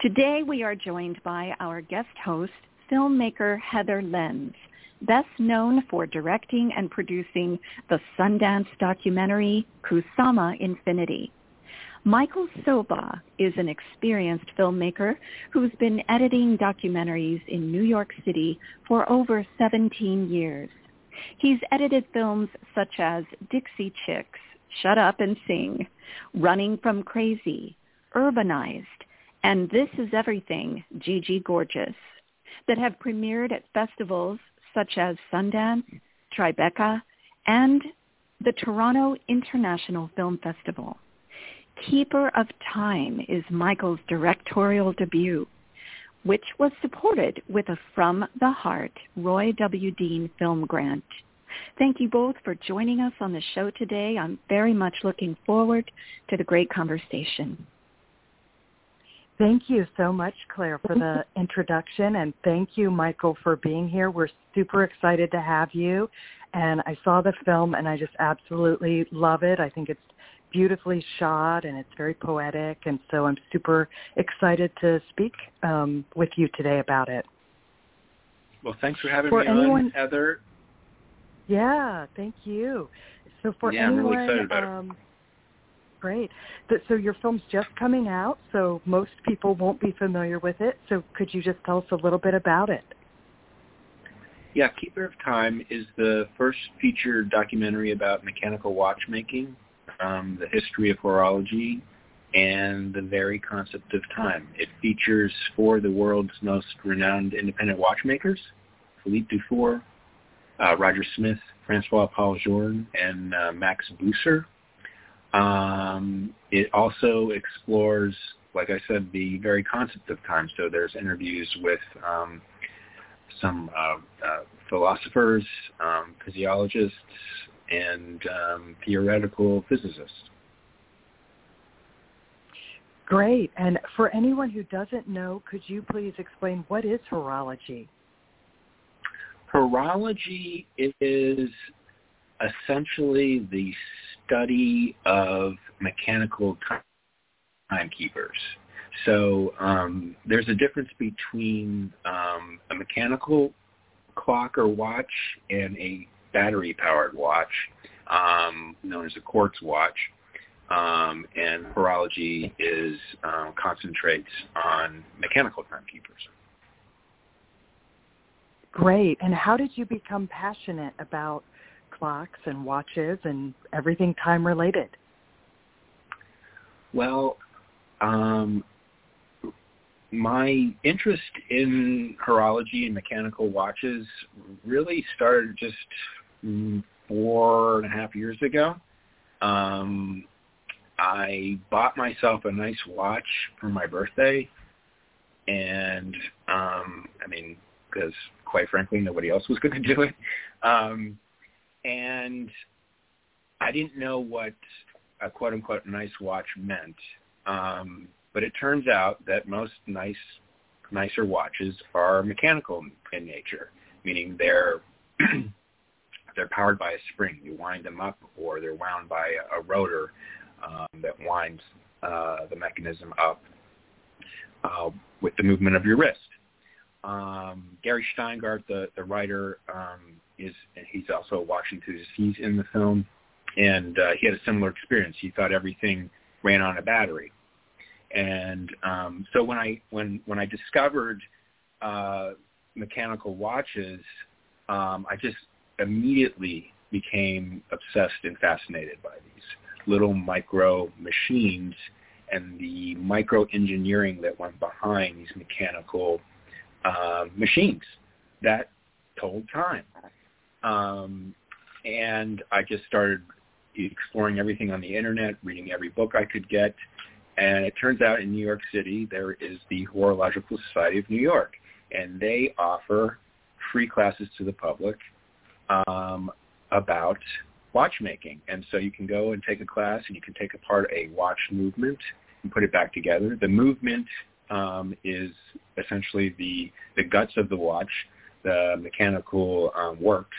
Today we are joined by our guest host, filmmaker Heather Lenz, best known for directing and producing the Sundance documentary Kusama Infinity. Michael Soba is an experienced filmmaker who's been editing documentaries in New York City for over 17 years. He's edited films such as Dixie Chicks, Shut Up and Sing, Running from Crazy, Urbanized, and This is Everything, Gigi Gorgeous, that have premiered at festivals such as Sundance, Tribeca, and the Toronto International Film Festival. Keeper of Time is Michael's directorial debut, which was supported with a From the Heart Roy W. Dean Film Grant. Thank you both for joining us on the show today. I'm very much looking forward to the great conversation. Thank you so much, Claire, for the introduction, and thank you, Michael, for being here. We're super excited to have you, and I saw the film, and I just absolutely love it. I think it's beautifully shot, and it's very poetic, and so I'm super excited to speak with you today about it. Well, thanks for having me on, Heather. Yeah, thank you. So for anyone, I'm really excited about it. Great. So your film's just coming out, so most people won't be familiar with it. So could you just tell us a little bit about it? Yeah, Keeper of Time is the first feature documentary about mechanical watchmaking, the history of horology, and the very concept of time. It features four of the world's most renowned independent watchmakers, Philippe Dufour, Roger Smith, François-Paul Journe, and Max Busser. It also explores, like I said, the very concept of time. So there's interviews with some philosophers, physiologists, and theoretical physicists. Great. And for anyone who doesn't know, could you please explain what is horology? Horology is essentially the study of mechanical timekeepers. So there's a difference between a mechanical clock or watch and a battery-powered watch, known as a quartz watch, and horology is concentrates on mechanical timekeepers. Great. And how did you become passionate about clocks and watches and everything time-related? Well, my interest in horology and mechanical watches really started just 4.5 years ago. I bought myself a nice watch for my birthday, and because quite frankly, nobody else was going to do it. And I didn't know what a quote-unquote nice watch meant, but it turns out that most nicer watches are mechanical in nature, meaning they're powered by a spring. You wind them up, or they're wound by a rotor that winds the mechanism up with the movement of your wrist. Gary Shteyngart, the writer, he's also a watch enthusiast. He's in the film, and he had a similar experience. He thought everything ran on a battery, and so when I discovered mechanical watches, I just immediately became obsessed and fascinated by these little micro machines and the micro engineering that went behind these mechanical machines that told time. And I just started exploring everything on the internet, reading every book I could get. And it turns out in New York City, there is the Horological Society of New York, and they offer free classes to the public about watchmaking. And so you can go and take a class, and you can take apart a watch movement and put it back together. The movement is essentially the guts of the watch, the mechanical works.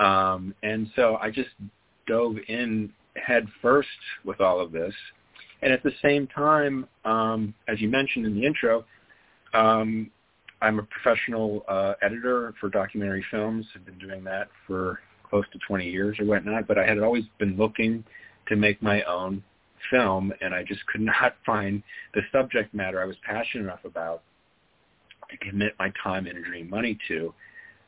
And so I just dove in head first with all of this. And at the same time, as you mentioned in the intro, I'm a professional editor for documentary films. I've been doing that for close to 20 years or whatnot, but I had always been looking to make my own film, and I just could not find the subject matter I was passionate enough about to commit my time, energy, and money to.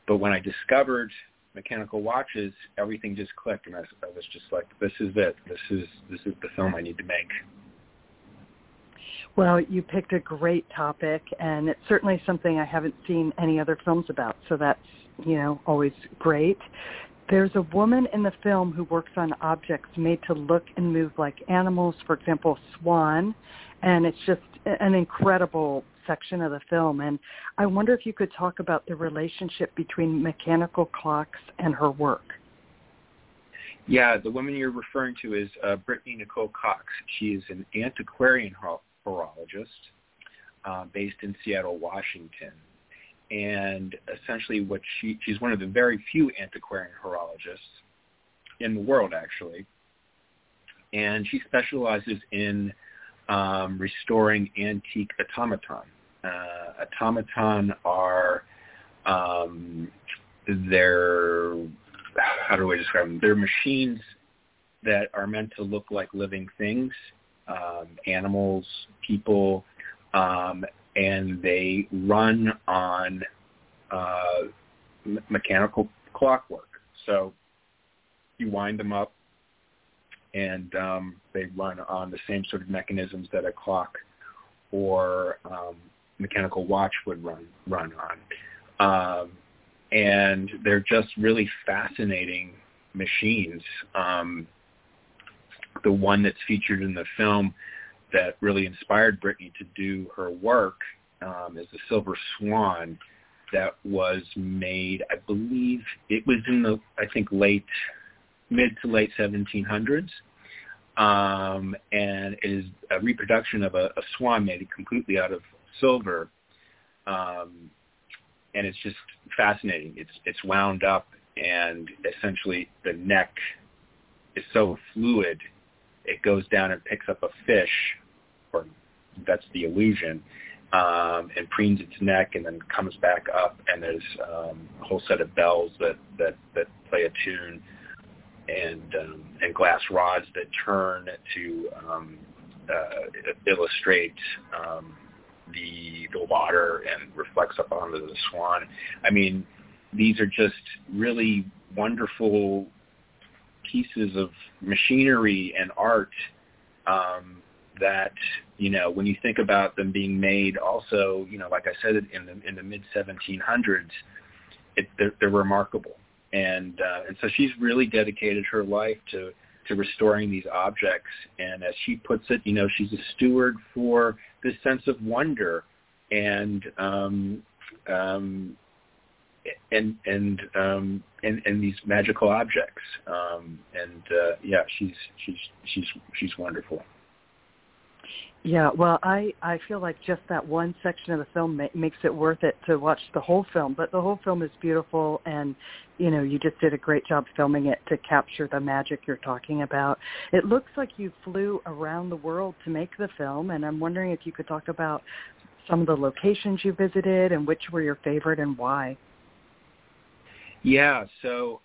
But when I discovered mechanical watches, everything just clicked, and I was just like, this is it. This is the film I need to make. Well, you picked a great topic, and it's certainly something I haven't seen any other films about, so that's, you know, always great. There's a woman in the film who works on objects made to look and move like animals, for example, swan, and it's just an incredible section of the film. And I wonder if you could talk about the relationship between mechanical clocks and her work. Yeah, the woman you're referring to is Brittany Nicole Cox. She is an antiquarian horologist based in Seattle, Washington. And essentially what she's one of the very few antiquarian horologists in the world, actually. And she specializes in restoring antique automaton. Automaton are, how do I describe them? They're machines that are meant to look like living things, animals, people, and they run on mechanical clockwork. So you wind them up, and they run on the same sort of mechanisms that a clock or mechanical watch would run on. And they're just really fascinating machines. The one that's featured in the film that really inspired Brittany to do her work is the Silver Swan that was made, I believe, it was in the, I think, mid to late 1700s, and it is a reproduction of a swan made completely out of silver, and it's just fascinating. It's wound up, and essentially the neck is so fluid, it goes down and picks up a fish, or that's the illusion, and preens its neck, and then comes back up, and there's a whole set of bells that play a tune, and glass rods that turn to illustrate the water and reflects up onto the swan. I mean, these are just really wonderful pieces of machinery and art that, you know, when you think about them being made also, you know, like I said, in the mid-1700s, they're remarkable. And so she's really dedicated her life to restoring these objects. And as she puts it, you know, she's a steward for this sense of wonder and these magical objects. Yeah, she's wonderful. Yeah, well, I feel like just that one section of the film makes it worth it to watch the whole film. But the whole film is beautiful, and, you know, you just did a great job filming it to capture the magic you're talking about. It looks like you flew around the world to make the film, and I'm wondering if you could talk about some of the locations you visited and which were your favorite and why. Yeah, so...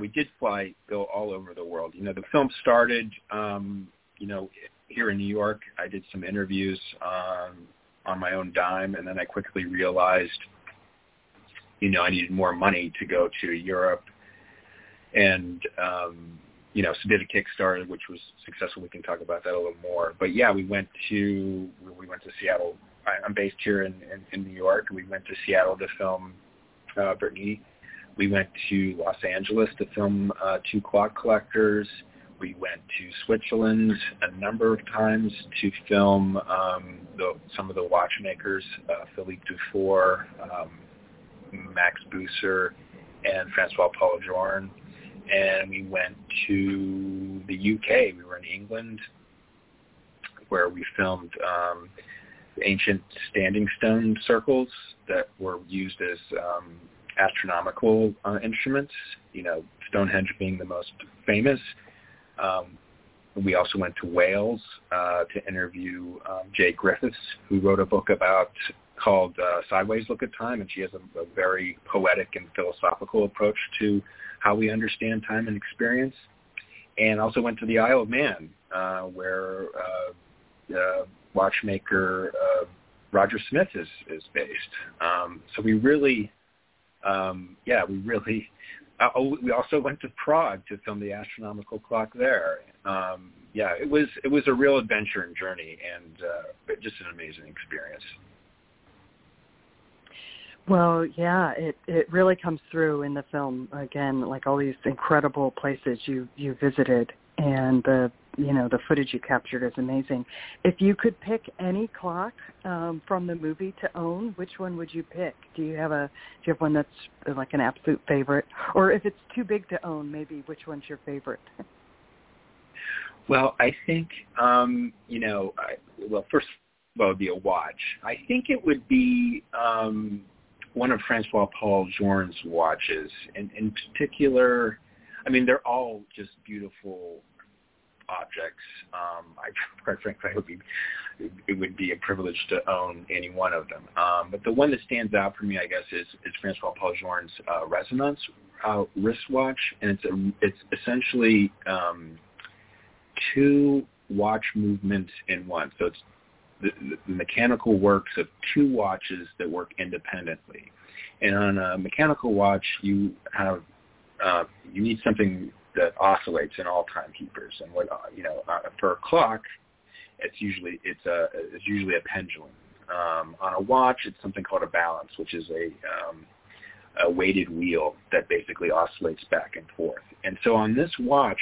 we did go all over the world. You know, the film started... you know, here in New York, I did some interviews on my own dime, and then I quickly realized, you know, I needed more money to go to Europe, and, you know, so did a Kickstarter, which was successful. We can talk about that a little more. But, yeah, we went to Seattle. I'm based here in New York. We went to Seattle to film Brittany We went to Los Angeles to film Two Clock Collectors. We went to Switzerland a number of times to film some of the watchmakers, Philippe Dufour, Max Busser, and François-Paul Journe. And we went to the UK. We were in England, where we filmed ancient standing stone circles that were used as astronomical instruments, you know, Stonehenge being the most famous. We also went to Wales to interview Jay Griffiths, who wrote a book called Sideways Look at Time, and she has a very poetic and philosophical approach to how we understand time and experience. And also went to the Isle of Man, where watchmaker Roger Smith is based. So we really, we also went to Prague to film the astronomical clock there. It was a real adventure and journey, and just an amazing experience. Well, yeah, it really comes through in the film again, like all these incredible places you visited, and the footage you captured is amazing. If you could pick any clock from the movie to own, which one would you pick? Do you have one that's like an absolute favorite, or if it's too big to own, maybe which one's your favorite? Well, I think first of all, it would be a watch. I think it would be one of François-Paul Journe's watches, and in particular, I mean, they're all just beautiful objects. I quite frankly, it would be a privilege to own any one of them. But the one that stands out for me, I guess, is François-Paul Journe's Resonance wristwatch, and it's essentially two watch movements in one. So it's the mechanical works of two watches that work independently. And on a mechanical watch, you have you need something that oscillates in all timekeepers. And what for a clock, it's usually a pendulum. On a watch, it's something called a balance, which is a weighted wheel that basically oscillates back and forth. And so on this watch,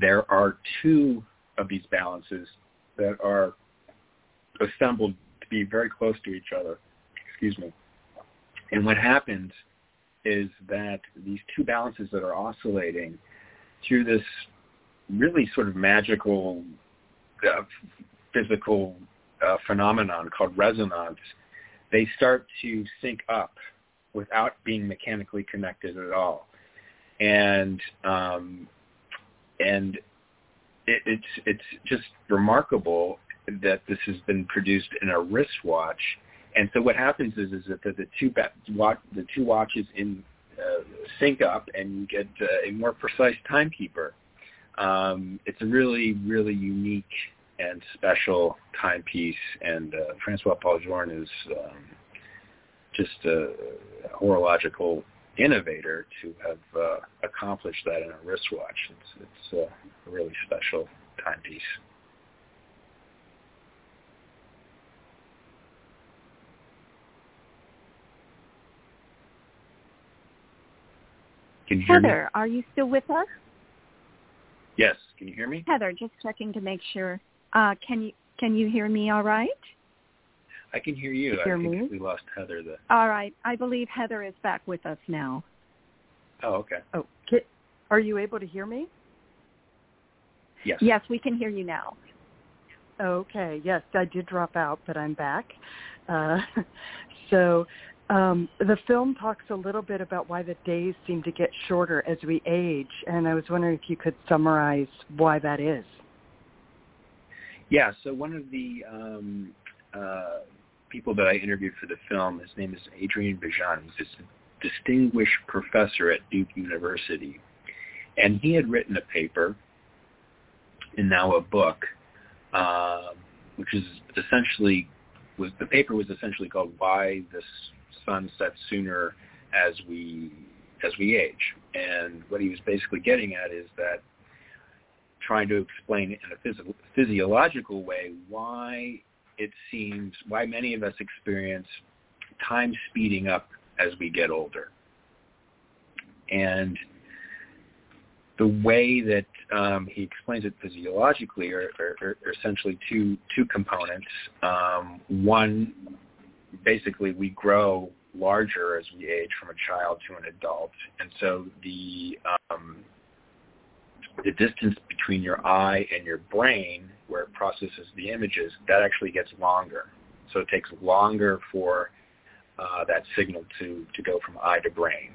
there are two of these balances that are assembled to be very close to each other. Excuse me. And what happens is that these two balances that are oscillating through this really sort of magical physical phenomenon called resonance, they start to sync up without being mechanically connected at all. And it's just remarkable that this has been produced in a wristwatch. And so what happens is that the two watches in sync up, and you get a more precise timekeeper. It's a really, really unique and special timepiece, and François-Paul Journe is just a horological innovator to have accomplished that in a wristwatch. It's a really special timepiece. Can you hear me? Heather, are you still with us? Yes. Can you hear me? Heather, just checking to make sure. Can you hear me all right? I can hear you. I think we lost Heather there. All right. I believe Heather is back with us now. Oh, okay. Oh, are you able to hear me? Yes. Yes, we can hear you now. Okay. Yes, I did drop out, but I'm back. The film talks a little bit about why the days seem to get shorter as we age, and I was wondering if you could summarize why that is. Yeah. So one of the people that I interviewed for the film, his name is Adrian Bejan. He's a distinguished professor at Duke University. And he had written a paper, and now a book, the paper was essentially called Why the Sun Sets Sooner as we Age. And what he was basically getting at is that trying to explain in a physiological way why it seems, why many of us experience time speeding up as we get older. And the way that he explains it physiologically are essentially two components. One, basically, we grow larger as we age from a child to an adult, and so the distance between your eye and your brain, where it processes the images, that actually gets longer. So it takes longer for that signal to go from eye to brain.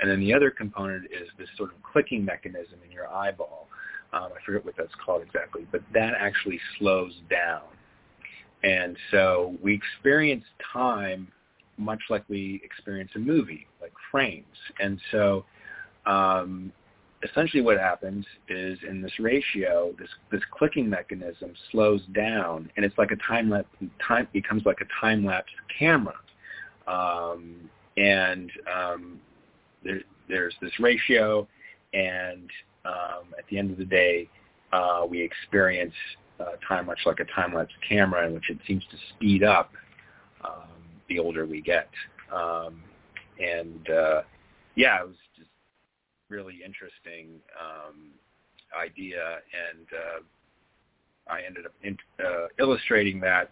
And then the other component is this sort of clicking mechanism in your eyeball. I forget what that's called exactly, but that actually slows down. And so we experience time much like we experience a movie, like frames. And so essentially what happens is in this ratio, this clicking mechanism slows down, and it's like a time becomes like a time-lapse camera. There's this ratio, and at the end of the day, we experience time much like a time-lapse camera, in which it seems to speed up the older we get. It was just really interesting idea, and I ended up illustrating that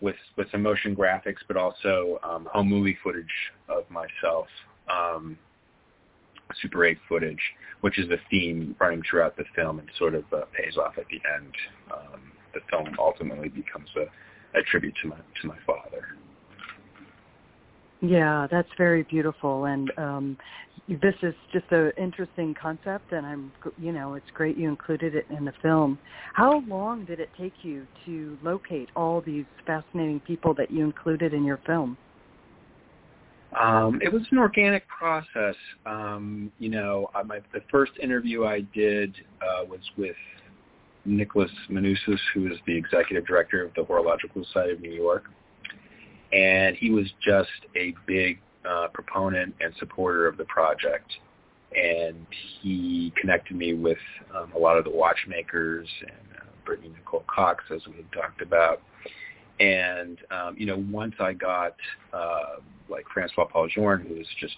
with some motion graphics, but also home movie footage of myself. Super 8 footage, which is the theme running throughout the film and sort of pays off at the end. The film ultimately becomes a tribute to my father. Yeah, that's very beautiful, and this is just an interesting concept, and it's great you included it in the film. How long did it take you to locate all these fascinating people that you included in your film? It was an organic process. The first interview I did was with Nicholas Manousis, who is the executive director of the Horological Society of New York. And he was just a big proponent and supporter of the project. And he connected me with a lot of the watchmakers and Brittany Nicole Cox, as we had talked about. And, once I got, François-Paul Journe, who is just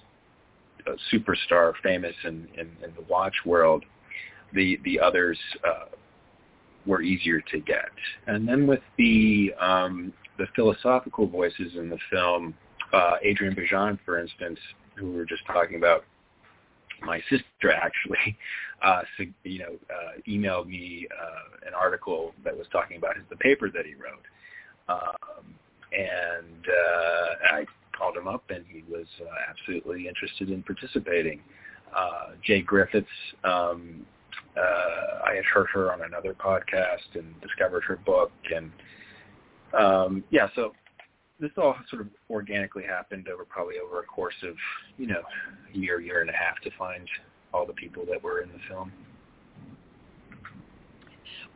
a superstar, famous in the watch world, the others were easier to get. And then with the philosophical voices in the film, Adrian Bejan, for instance, who we were just talking about, my sister actually, emailed me an article that was talking about the paper that he wrote. I called him up, and he was absolutely interested in participating. Jay Griffiths, I had heard her on another podcast and discovered her book, and so this all sort of organically happened over a course of a year and a half to find all the people that were in the film.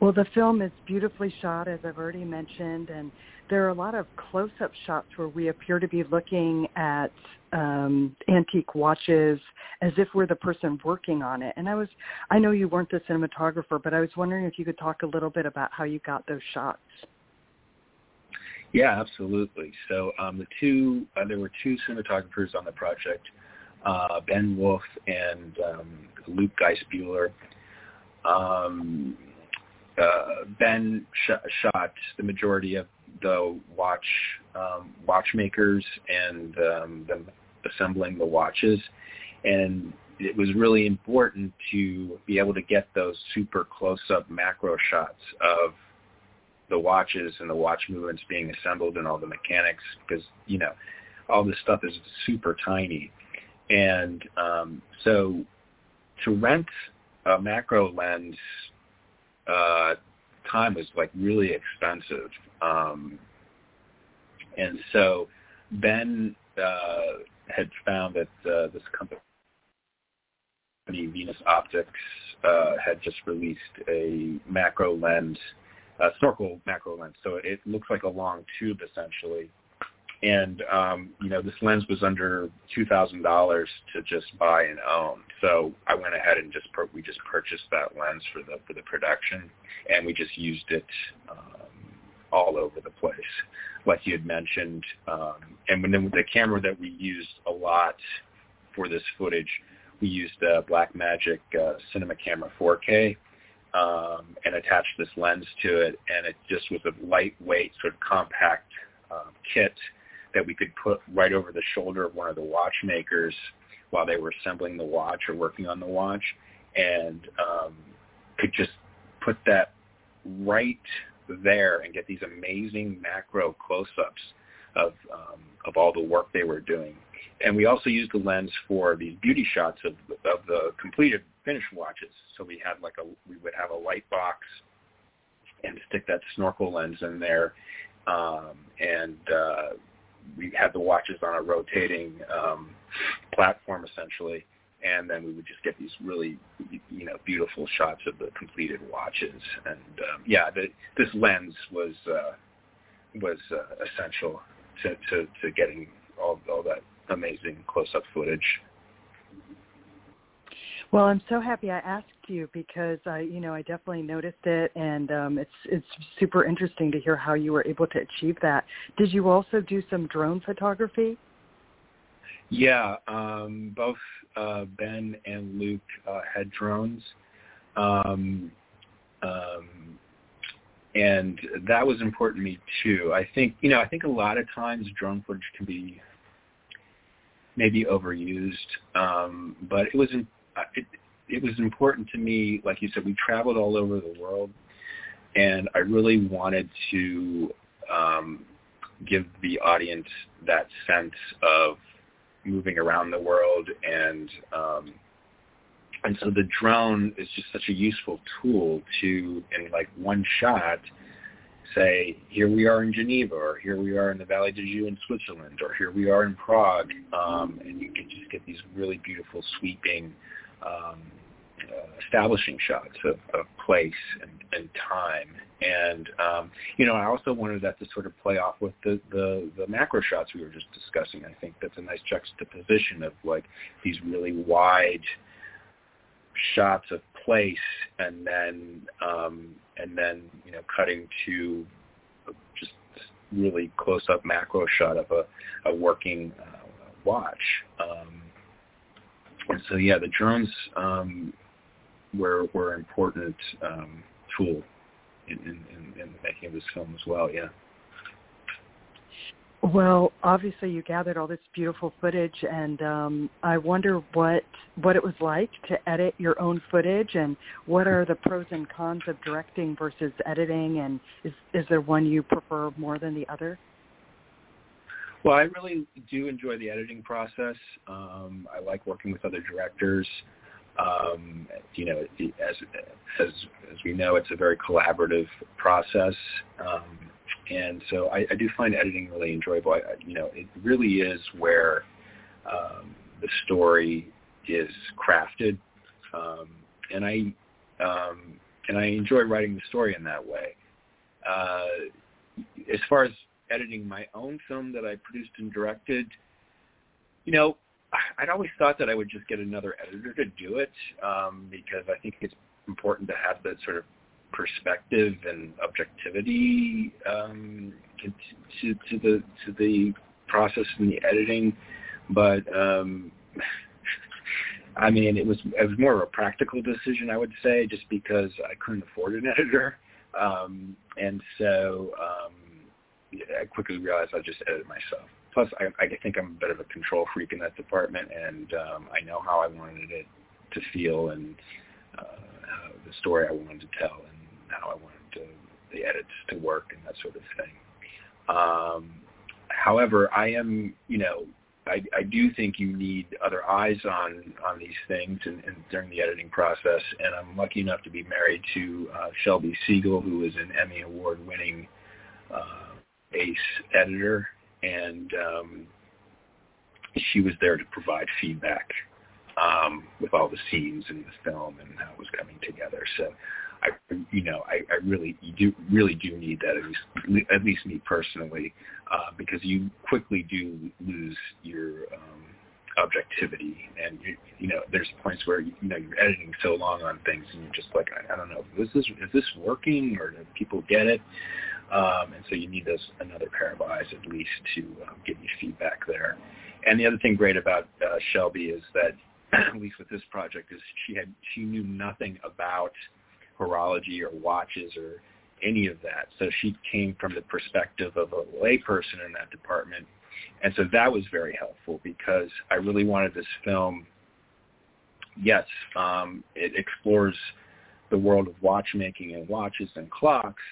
Well, the film is beautifully shot, as I've already mentioned, and there are a lot of close-up shots where we appear to be looking at antique watches as if we're the person working on it. And I know you weren't the cinematographer, but I was wondering if you could talk a little bit about how you got those shots. Yeah, absolutely. So there were two cinematographers on the project, Ben Wolf and Luke Geisbuehler. Ben shot the majority of the watchmakers and them assembling the watches, and it was really important to be able to get those super close-up macro shots of the watches and the watch movements being assembled and all the mechanics, because all this stuff is super tiny. And so to rent a macro lens time was really expensive, and so Ben had found that this company, Venus Optics, had just released a macro lens, a snorkel macro lens. So it looks like a long tube essentially, and this lens was under $2,000 to just buy and own. So I went ahead and we just purchased that lens for the production, and we just used it all over the place, like you had mentioned. And then the camera that we used a lot for this footage we used a Blackmagic Cinema Camera 4K and attached this lens to it, and it just was a lightweight sort of compact kit that we could put right over the shoulder of one of the watchmakers while they were assembling the watch or working on the watch, and could just put that right there and get these amazing macro close-ups of all the work they were doing. And we also used the lens for these beauty shots of the completed finished watches. So we had we would have a light box and stick that snorkel lens in there, and we had the watches on a rotating platform essentially, and then we would just get these really, beautiful shots of the completed watches. And this lens was essential to getting all that amazing close-up footage. Well, I'm so happy I asked you because I definitely noticed it, and it's super interesting to hear how you were able to achieve that. Did you also do some drone photography? Yeah, both Ben and Luke had drones, and that was important to me too. I think a lot of times drone footage can be maybe overused, but it was important to me. Like you said, we traveled all over the world, and I really wanted to give the audience that sense of moving around the world, and so the drone is just such a useful tool to, in like one shot, say, here we are in Geneva, or here we are in the Valley de Joux in Switzerland, or here we are in Prague, and you can just get these really beautiful sweeping establishing shots of place and time. And, I also wanted that to sort of play off with the macro shots we were just discussing. I think that's a nice juxtaposition of like these really wide shots of place, and then cutting to just really close up macro shot of a working watch. And so yeah, the drones were an important tool in the making of this film as well. Yeah. Well, obviously you gathered all this beautiful footage, and I wonder what it was like to edit your own footage, and what are the pros and cons of directing versus editing, and is there one you prefer more than the other? Well, I really do enjoy the editing process. I like working with other directors. As we know, it's a very collaborative process. And so I do find editing really enjoyable. It really is where the story is crafted, and I enjoy writing the story in that way. As far as editing my own film that I produced and directed, I'd always thought that I would just get another editor to do it, because I think it's important to have that sort of perspective and objectivity to the process and the editing, but it was more of a practical decision, I would say, just because I couldn't afford an editor, and so I quickly realized I just edited myself. Plus, I think I'm a bit of a control freak in that department, and I know how I wanted it to feel, and the story I wanted to tell, and how I wanted the edits to work, and that sort of thing. However, I am, I do think you need other eyes on these things and during the editing process, and I'm lucky enough to be married to Shelby Siegel, who is an Emmy Award-winning ace editor, and she was there to provide feedback with all the scenes in the film and how it was coming together. So, I really do need that, at least me personally, because you quickly do lose your objectivity, and there's points where you're editing so long on things, and you're just like, I don't know, is this working, or do people get it? And so you need another pair of eyes at least to give you feedback there. And the other thing great about Shelby is that at least with this project, is she knew nothing about horology or watches or any of that. So she came from the perspective of a layperson in that department. And so that was very helpful because I really wanted this film, it explores the world of watchmaking and watches and clocks,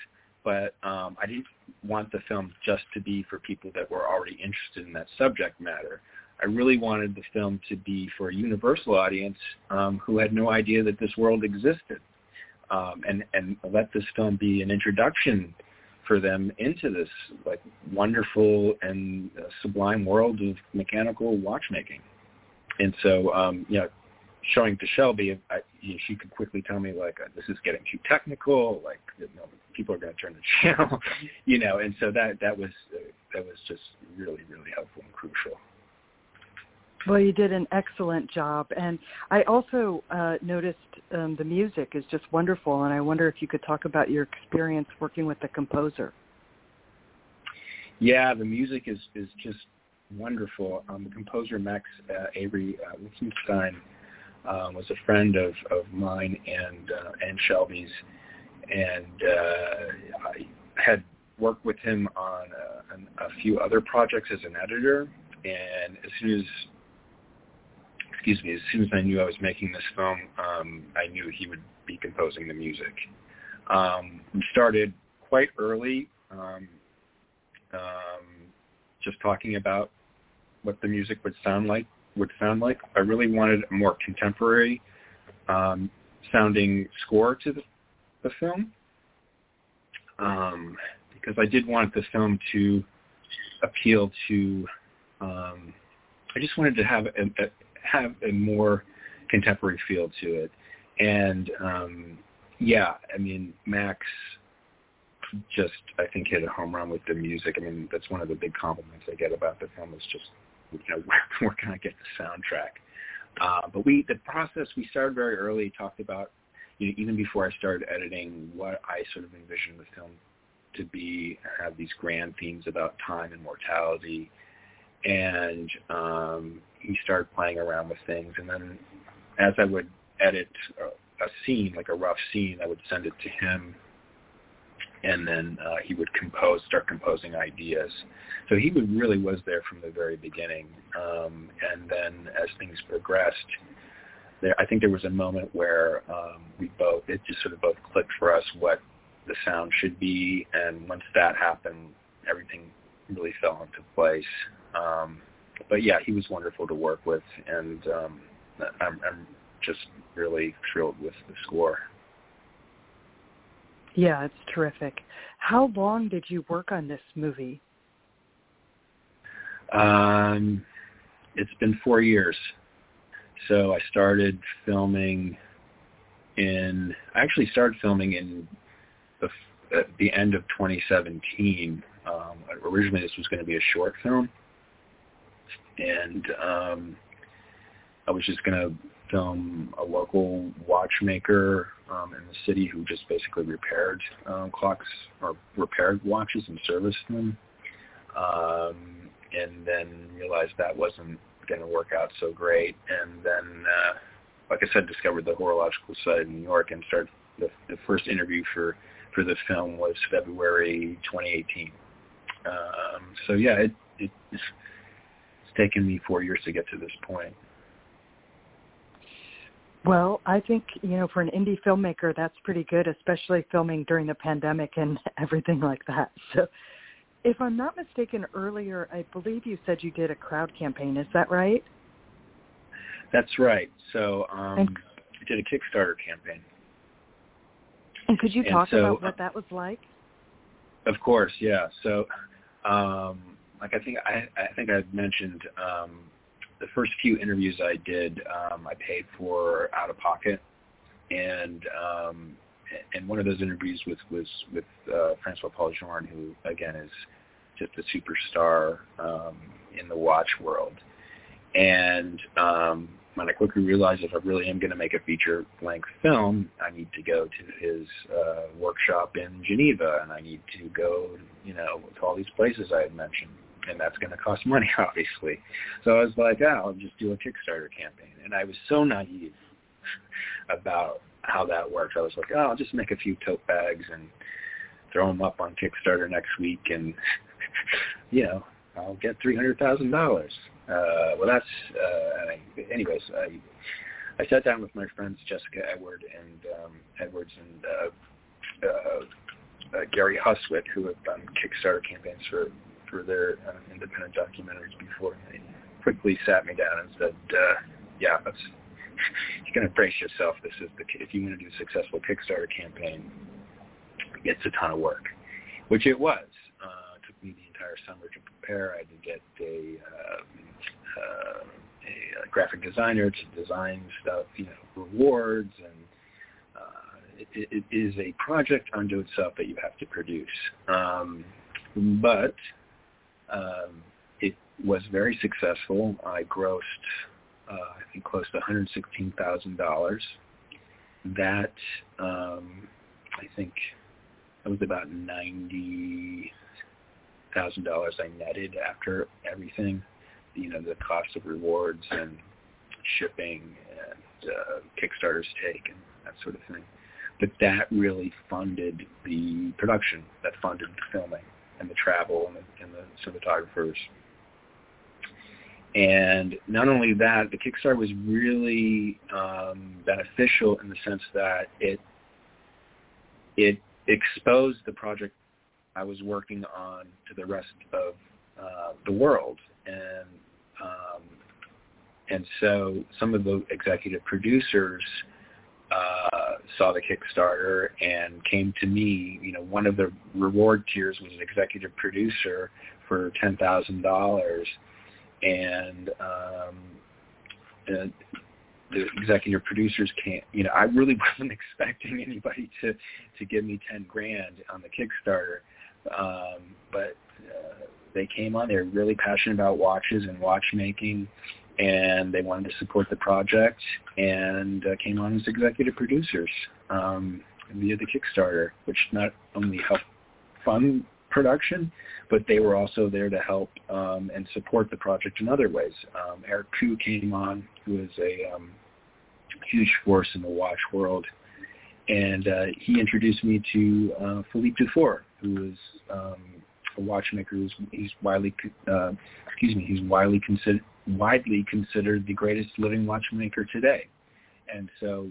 but I didn't want the film just to be for people that were already interested in that subject matter. I really wanted the film to be for a universal audience who had no idea that this world existed, and let this film be an introduction for them into this like wonderful and sublime world of mechanical watchmaking. And so, showing to Shelby, she could quickly tell me, this is getting too technical, people are going to turn the channel, and so that was just really, really helpful and crucial. Well, you did an excellent job, and I also noticed the music is just wonderful, and I wonder if you could talk about your experience working with the composer. Yeah, the music is just wonderful. The composer, Max Avery Wittgenstein, was a friend of mine and Shelby's, and I had worked with him on a few other projects as an editor. And as soon as I knew I was making this film, I knew he would be composing the music. We started quite early, just talking about what the music would sound like. I really wanted a more contemporary sounding score to the film, because I did want the film to appeal to. I just wanted to have a more contemporary feel to it, and Max just I think hit a home run with the music. I mean, that's one of the big compliments I get about the film is just. Where can I get the soundtrack? But we started very early, talked about, even before I started editing, what I sort of envisioned the film to be, have these grand themes about time and mortality, and he started playing around with things. And then as I would edit a scene, like a rough scene, I would send it to him, and then he would start composing ideas. So he really was there from the very beginning. And then as things progressed, I think there was a moment where it just sort of both clicked for us what the sound should be. And once that happened, everything really fell into place. But yeah, he was wonderful to work with. And I'm just really thrilled with the score. Yeah, it's terrific. How long did you work on this movie? It's been 4 years. So I started filming in at the end of 2017. Originally, this was going to be a short film. And I was just going to film a local watchmaker in the city who just basically repaired clocks or repaired watches and serviced them, and then realized that wasn't going to work out so great. And then, like I said, discovered the Horological Society of New York and started the first interview for the film was February 2018. So yeah, it's taken me 4 years to get to this point. Well, I think, for an indie filmmaker, that's pretty good, especially filming during the pandemic and everything like that. So if I'm not mistaken, earlier, I believe you said you did a crowd campaign. Is that right? That's right. So I did a Kickstarter campaign. And could you talk about what that was like? Of course, yeah. So I think I've mentioned the first few interviews I did, I paid for out of pocket, and one of those interviews was with François-Paul Journe, who again is just a superstar in the watch world. And when I quickly realized if I really am going to make a feature-length film, I need to go to his workshop in Geneva, and I need to go, to all these places I had mentioned. and that's going to cost money, obviously. So I was like, oh, I'll just do a Kickstarter campaign. And I was so naive about how that worked. I was like, oh, I'll just make a few tote bags and throw them up on Kickstarter next week, and, you know, I'll get $300,000. Well, that's, anyways, I sat down with my friends Jessica Edwards and Gary Huswick, who have done Kickstarter campaigns for their independent documentaries before. They quickly sat me down and said, yeah, that's, you're going to brace yourself. This is the, if you want to do a successful Kickstarter campaign, it's a ton of work, which it was. It took me the entire summer to prepare. I had to get a graphic designer to design stuff, you know, rewards, and it is a project unto itself that you have to produce. But it was very successful. I grossed, I think, close to $116,000. That, I think, that was about $90,000 I netted after everything, you know, the cost of rewards and shipping and Kickstarter's take and that sort of thing. But that really funded the production, that funded the filming and the travel and the cinematographers. And not only that, the Kickstarter was really beneficial in the sense that it exposed the project I was working on to the rest of the world. And so some of the executive producers saw the Kickstarter and came to me. You know, one of the reward tiers was an executive producer for $10,000, and the executive producers can't. You know, I really wasn't expecting anybody to give me $10,000 on the Kickstarter, but they came on. They were really passionate about watches and watchmaking, and they wanted to support the project, and came on as executive producers via the Kickstarter, which not only helped fund production, but they were also there to help and support the project in other ways. Eric Ku came on, who is a huge force in the watch world, and he introduced me to Philippe Dufour, who is a watchmaker who's widely considered the greatest living watchmaker today. And so,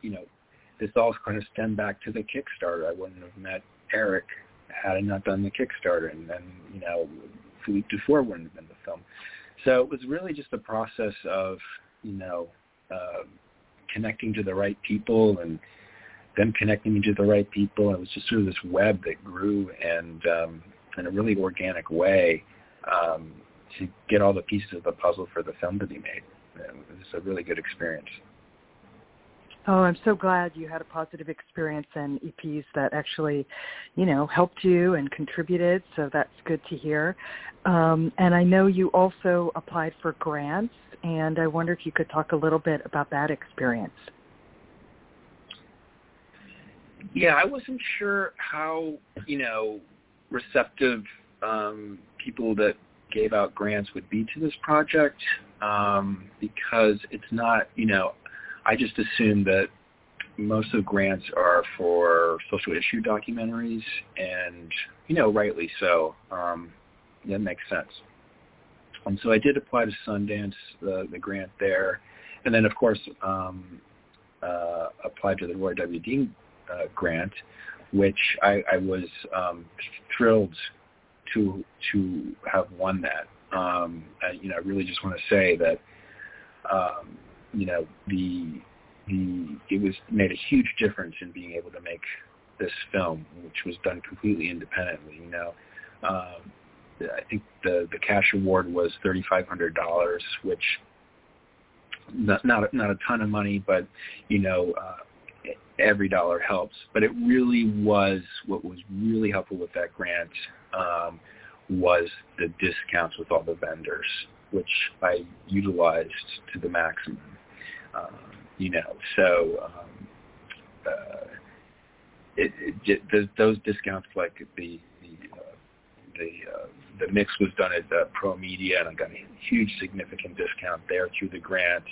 you know, this all kind of stemmed back to the Kickstarter. I wouldn't have met Eric had I not done the Kickstarter, and then, you know, Philippe Dufour wouldn't have been the film. So it was really just a process of, you know, connecting to the right people, and them connecting me to the right people. It was just sort of this web that grew, and in a really organic way, to get all the pieces of the puzzle for the film to be made. It was a really good experience. Oh, I'm so glad you had a positive experience and EPs that actually, you know, helped you and contributed, so that's good to hear. And I know you also applied for grants, and I wonder if you could talk a little bit about that experience. Yeah, I wasn't sure how, you know, receptive people that gave out grants would be to this project, because it's not, you know, I just assume that most of the grants are for social issue documentaries, and, you know, rightly so. That makes sense. And so I did apply to Sundance, the grant there, and then, of course, applied to the Roy W. Dean grant, which I was thrilled to have won that. You know, I really just want to say that you know, it was made a huge difference in being able to make this film, which was done completely independently. You know, I think the cash award was $3,500, which not a ton of money, but, you know, every dollar helps. But it really was, what was really helpful with that grant was the discounts with all the vendors, which I utilized to the maximum. You know, so those discounts, like the the mix was done at Pro Media, and I got a huge significant discount there through the grant.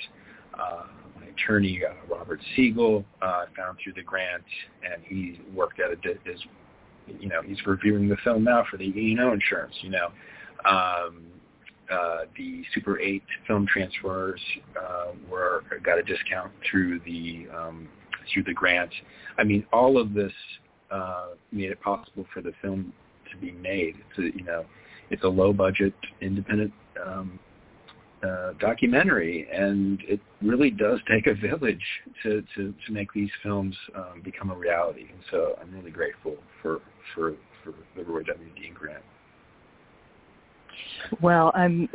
My attorney, Robert Siegel, found through the grant, and he worked at his, you know, he's reviewing the film now for the E&O insurance, you know. The Super 8 film transfers got a discount through the grant. I mean, all of this made it possible for the film to be made. It's a, you know, it's a low-budget, independent documentary, and it really does take a village to make these films become a reality. And so I'm really grateful for the Roy W. Dean Grant. Well, I'm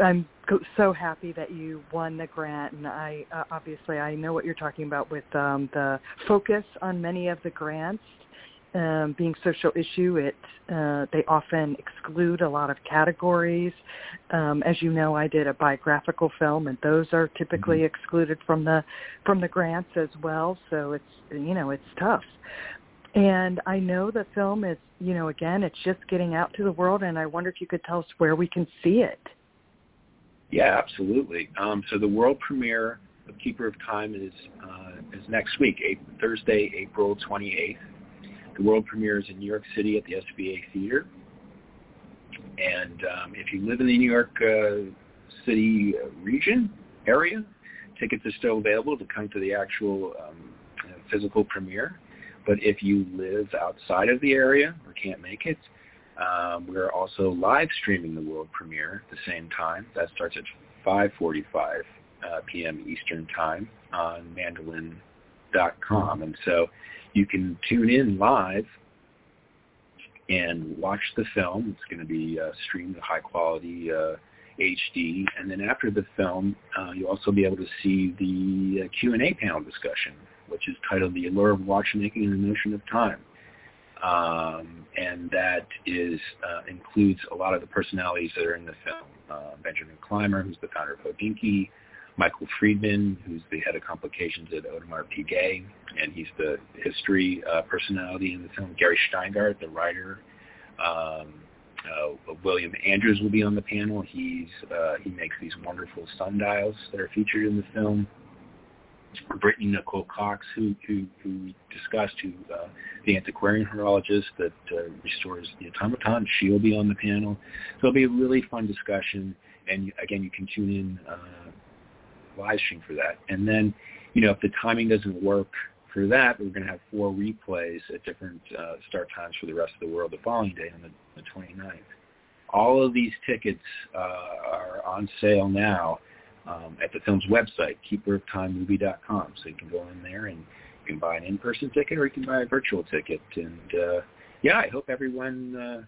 so happy that you won the grant, and I obviously I know what you're talking about with the focus on many of the grants being social issue. They often exclude a lot of categories. As you know, I did a biographical film, and those are typically excluded from the grants as well. So it's, you know, it's tough. And I know the film is, you know, again, it's just getting out to the world, and I wonder if you could tell us where we can see it. Yeah, absolutely. So the world premiere of Keeper of Time is next week, Thursday, April 28th. The world premiere is in New York City at the SVA Theater. And if you live in the New York City area, tickets are still available to come to the actual physical premiere. But if you live outside of the area or can't make it, we're also live streaming the world premiere at the same time. That starts at 5:45 p.m. Eastern Time on mandolin.com. And so you can tune in live and watch the film. It's going to be streamed in high-quality HD. And then after the film, you'll also be able to see the Q&A panel discussion, which is titled The Allure of Watchmaking and the Notion of Time. And that is includes a lot of the personalities that are in the film. Benjamin Clymer, who's the founder of Hodinkee, Michael Friedman, who's the head of complications at Audemars Piguet, and he's the history personality in the film. Gary Shteyngart, the writer. William Andrews will be on the panel. He makes these wonderful sundials that are featured in the film. Brittany Nicole Cox, who we discussed, who the antiquarian horologist that restores the automaton, she'll be on the panel. So it'll be a really fun discussion. And again, you can tune in live stream for that. And then, you know, if the timing doesn't work for that, we're going to have 4 replays at different start times for the rest of the world the following day on the 29th. All of these tickets are on sale now. At the film's website, keeperoftimemovie.com. So you can go in there and you can buy an in-person ticket or you can buy a virtual ticket. And, yeah, I hope everyone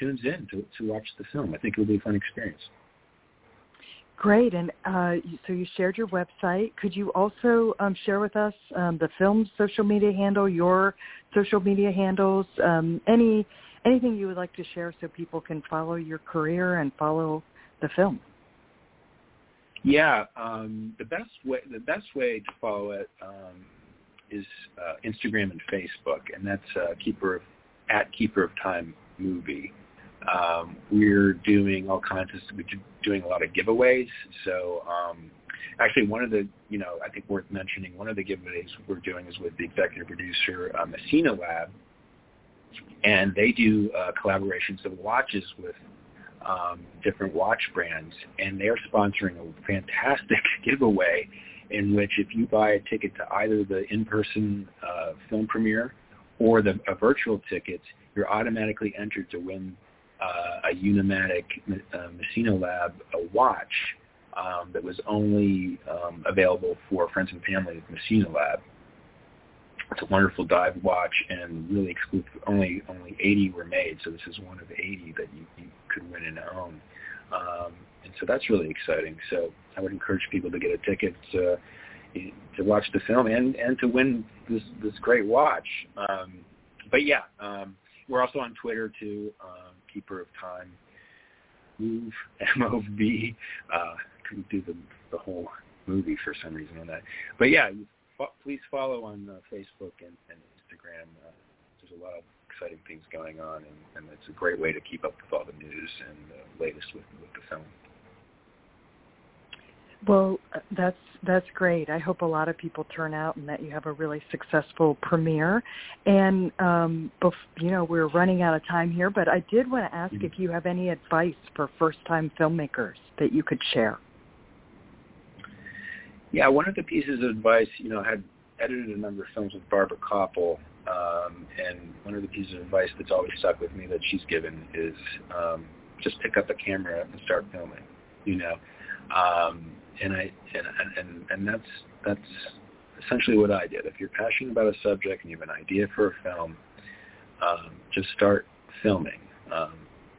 tunes in to watch the film. I think it'll be a fun experience. Great. And so you shared your website. Could you also share with us the film's social media handle, your social media handles, anything you would like to share so people can follow your career and follow the film? Yeah, the best way to follow it is Instagram and Facebook, and that's Keeper of Time Movie. We're doing all kinds of stuff. We're doing a lot of giveaways. So actually, one of the, you know, I think worth mentioning, one of the giveaways we're doing is with the executive producer Messina Lab, and they do collaborations of watches with different watch brands, and they're sponsoring a fantastic giveaway in which if you buy a ticket to either the in-person film premiere or a virtual ticket, you're automatically entered to win a Unimatic Messina Lab watch that was only available for friends and family of Messina Lab. It's a wonderful dive watch and really exclusive. Only 80 were made, so this is one of 80 that you could win and own. And so that's really exciting. So I would encourage people to get a ticket to watch the film and to win this great watch. But, yeah, we're also on Twitter, too, Keeper of Time, Move, M-O-V. Couldn't do the whole movie for some reason on that. But, yeah, please follow on Facebook and Instagram. There's a lot of exciting things going on, and it's a great way to keep up with all the news and the latest with the film. Well, that's great. I hope a lot of people turn out and that you have a really successful premiere. And, you know, we're running out of time here, but I did want to ask if you have any advice for first-time filmmakers that you could share. Yeah, one of the pieces of advice, you know, I had edited a number of films with Barbara Koppel, and one of the pieces of advice that's always stuck with me that she's given is just pick up a camera and start filming, you know. And that's essentially what I did. If you're passionate about a subject and you have an idea for a film, just start filming.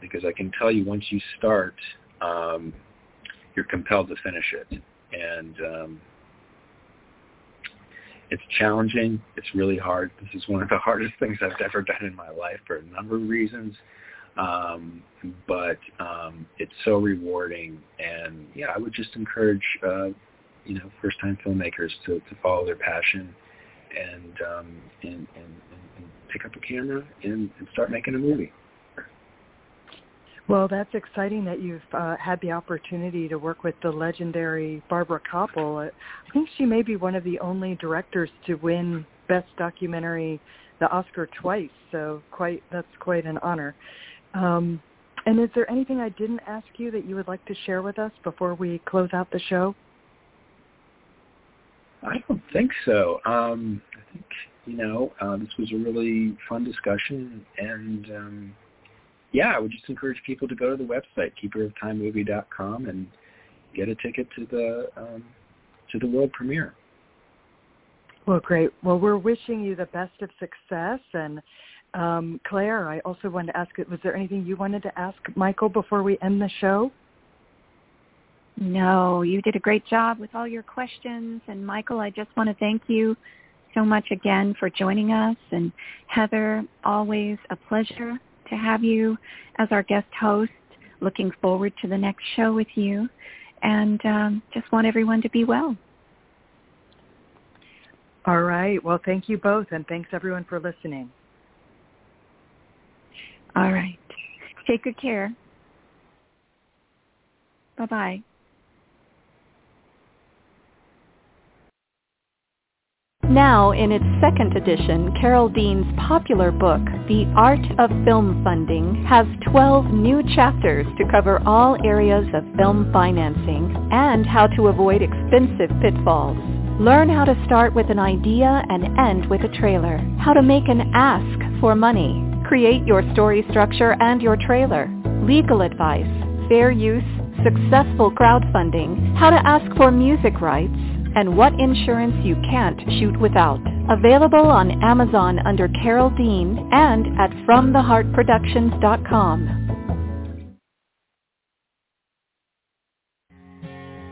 Because I can tell you, once you start, you're compelled to finish it. And it's challenging. It's really hard. This is one of the hardest things I've ever done in my life for a number of reasons. But it's so rewarding, and yeah, I would just encourage you know, first-time filmmakers to follow their passion and pick up a camera and start making a movie. Well, that's exciting that you've had the opportunity to work with the legendary Barbara Koppel. I think she may be one of the only directors to win Best Documentary, the Oscar, twice. So that's quite an honor. And is there anything I didn't ask you that you would like to share with us before we close out the show? I don't think so. I think, you know, this was a really fun discussion. And, yeah, I would just encourage people to go to the website, keeperoftimemovie.com, and get a ticket to the world premiere. Well, great. Well, we're wishing you the best of success. And Claire, I also wanted to ask, was there anything you wanted to ask Michael before we end the show? No, you did a great job with all your questions. And Michael, I just want to thank you so much again for joining us. And Heather, always a pleasure to have you as our guest host. Looking forward to the next show with you. And just want everyone to be well. All right. Well, thank you both, and thanks, everyone, for listening. All right. Take good care. Bye-bye. Now, in its second edition, Carol Dean's popular book, The Art of Film Funding, has 12 new chapters to cover all areas of film financing and how to avoid expensive pitfalls. Learn how to start with an idea and end with a trailer. How to make an ask for money. Create your story structure and your trailer. Legal advice, fair use, successful crowdfunding, how to ask for music rights, and what insurance you can't shoot without. Available on Amazon under Carol Dean and at fromtheheartproductions.com.